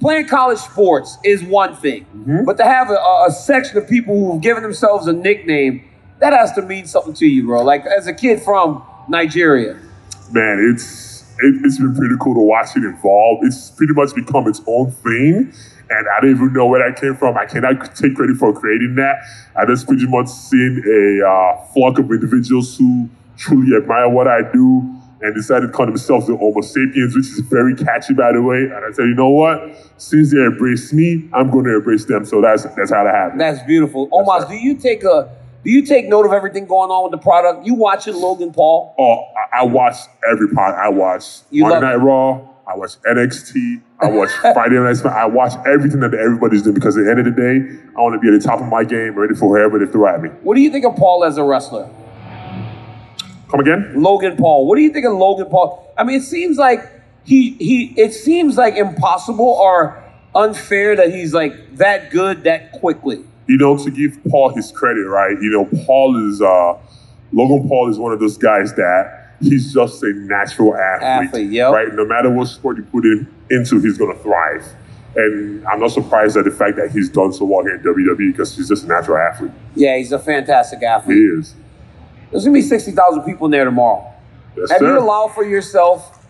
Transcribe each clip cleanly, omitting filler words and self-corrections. playing college sports is one thing, but to have a section of people who've given themselves a nickname, that has to mean something to you, bro. Like, as a kid from Nigeria. Man, it's been pretty cool to watch it evolve. It's pretty much become its own thing. And I don't even know where that came from. I cannot take credit for creating that. I just pretty much seen a flock of individuals who truly admire what I do and decided to call themselves the Homo sapiens, which is very catchy, by the way. And I said, you know what? Since they embraced me, I'm going to embrace them. So that's how that happened. That's beautiful. Omos, do you take note of everything going on with the product? You watching Logan Paul? Oh, I watch every part. I watch Monday Night Raw. I watch NXT. I watch Friday Night Smack. I watch everything that everybody's doing because at the end of the day, I want to be at the top of my game, ready for whoever they throw at me. What do you think of Paul as a wrestler? Come again? Logan Paul. What do you think of Logan Paul? I mean, it seems like it seems like impossible or unfair that he's like that good that quickly. You know, to give Paul his credit, right? You know, Logan Paul is one of those guys that he's just a natural athlete, right? No matter what sport you put him into, he's going to thrive. And I'm not surprised at the fact that he's done so well here in WWE because he's just a natural athlete. Yeah, he's a fantastic athlete. He is. There's going to be 60,000 people in there tomorrow. Yes, sir. Have you allowed for yourself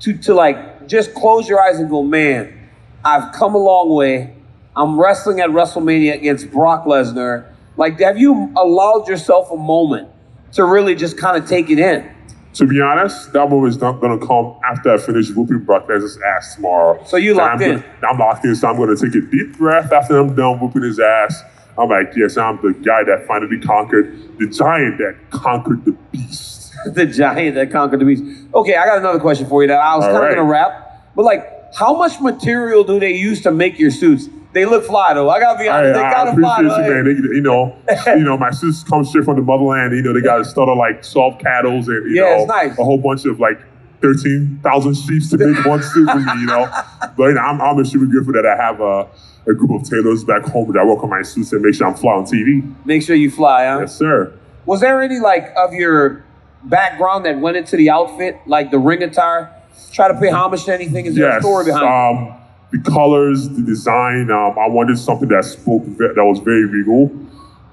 to like just close your eyes and go, man, I've come a long way. I'm wrestling at WrestleMania against Brock Lesnar. Like, have you allowed yourself a moment to really just kind of take it in? To be honest, that moment is not going to come after I finish whooping Brock Lesnar's ass tomorrow. So you locked in? I'm locked in, so I'm going to take a deep breath after I'm done whooping his ass. I'm like, yes, I'm the guy that finally conquered the giant that conquered the beast. The giant that conquered the beast. Okay, I got another question for you that I was kind of going to wrap. But, like, how much material do they use to make your suits? They look fly, though. I got to be honest. I appreciate you, man. You know, my suits come straight from the motherland. You know, they got a stud of, like, soft cattles and, you know, it's nice. A whole bunch of, like, 13,000 sheep to make one suit for me, you know. But you know, I'm extremely grateful that I have a group of tailors back home that work on my suits and make sure I'm fly on TV. Make sure you fly, huh? Yes, sir. Was there any, like, of your background that went into the outfit, like the ring attire? Try to pay homage to anything? Is there a story behind it? The colors, the design, I wanted something that was very regal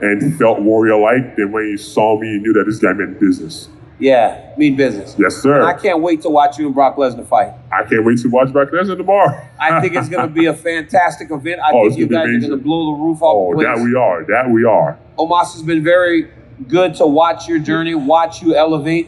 and felt warrior-like. Then when you saw me, you knew that this guy meant business. Yeah, mean business. Yes, sir. And I can't wait to watch you and Brock Lesnar fight. I can't wait to watch Brock Lesnar tomorrow. I think it's going to be a fantastic event. I think you guys are going to blow the roof off the place. That we are. That we are. Omos, has been very good to watch your journey, watch you elevate.